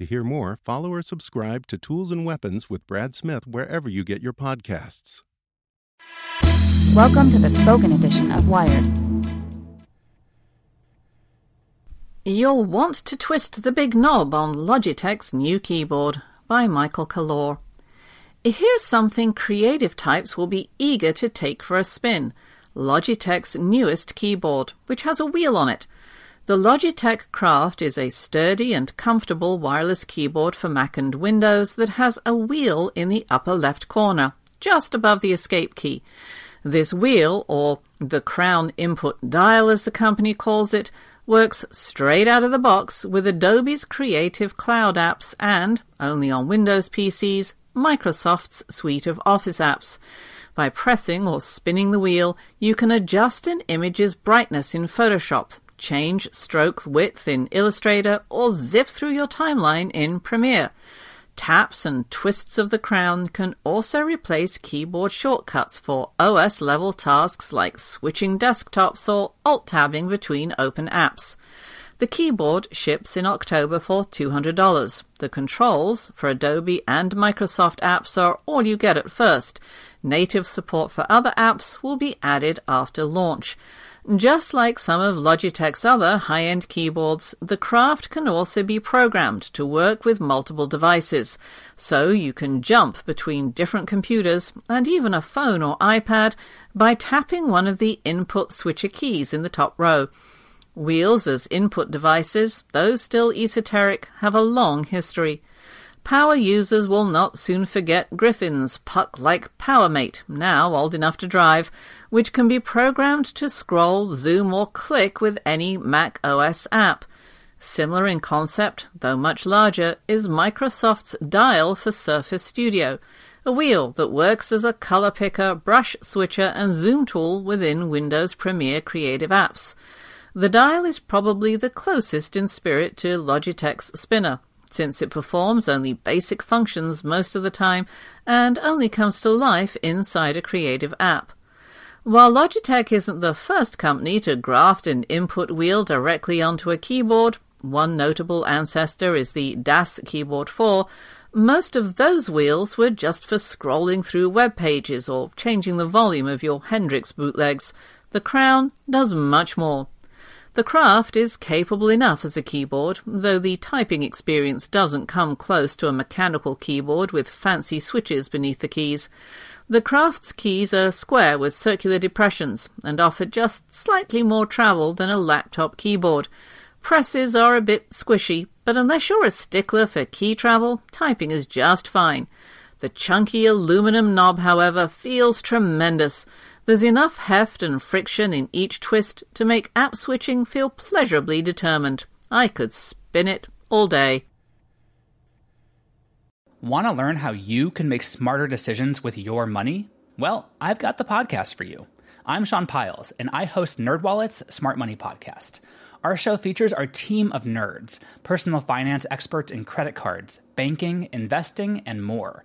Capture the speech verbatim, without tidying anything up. To hear more, follow or subscribe to Tools and Weapons with Brad Smith wherever you get your podcasts. Welcome to the spoken edition of Wired. You'll want to twist the big knob on Logitech's new keyboard by Michael Kalor. Here's something creative types will be eager to take for a spin. Logitech's newest keyboard, which has a wheel on it. The Logitech Craft is a sturdy and comfortable wireless keyboard for Mac and Windows that has a wheel in the upper left corner, just above the escape key. This wheel, or the crown input dial as the company calls it, works straight out of the box with Adobe's Creative Cloud apps and, only on Windows P Cs, Microsoft's suite of Office apps. By pressing or spinning the wheel, you can adjust an image's brightness in Photoshop, change stroke width in Illustrator, or zip through your timeline in Premiere. Taps and twists of the crown can also replace keyboard shortcuts for O S-level tasks like switching desktops or alt-tabbing between open apps. The keyboard ships in October for two hundred dollars. The controls for Adobe and Microsoft apps are all you get at first. Native support for other apps will be added after launch. Just like some of Logitech's other high-end keyboards, the Craft can also be programmed to work with multiple devices, so you can jump between different computers and even a phone or iPad by tapping one of the input switcher keys in the top row. Wheels as input devices, though still esoteric, have a long history. Power users will not soon forget Griffin's puck-like PowerMate, now old enough to drive, which can be programmed to scroll, zoom, or click with any Mac O S app. Similar in concept, though much larger, is Microsoft's Dial for Surface Studio, a wheel that works as a color picker, brush switcher, and zoom tool within Windows Premiere Creative apps. The Dial is probably the closest in spirit to Logitech's Spinner, since it performs only basic functions most of the time and only comes to life inside a creative app. While Logitech isn't the first company to graft an input wheel directly onto a keyboard, one notable ancestor is the Das Keyboard four, most of those wheels were just for scrolling through web pages or changing the volume of your Hendrix bootlegs. The crown does much more. The Craft is capable enough as a keyboard, though the typing experience doesn't come close to a mechanical keyboard with fancy switches beneath the keys. The Craft's keys are square with circular depressions and offer just slightly more travel than a laptop keyboard. Presses are a bit squishy, but unless you're a stickler for key travel, typing is just fine. The chunky aluminum knob, however, feels tremendous. There's enough heft and friction in each twist to make app switching feel pleasurably determined. I could spin it all day. Want to learn how you can make smarter decisions with your money? Well, I've got the podcast for you. I'm Sean Piles, and I host NerdWallet's Smart Money Podcast. Our show features our team of nerds, personal finance experts in credit cards, banking, investing, and more.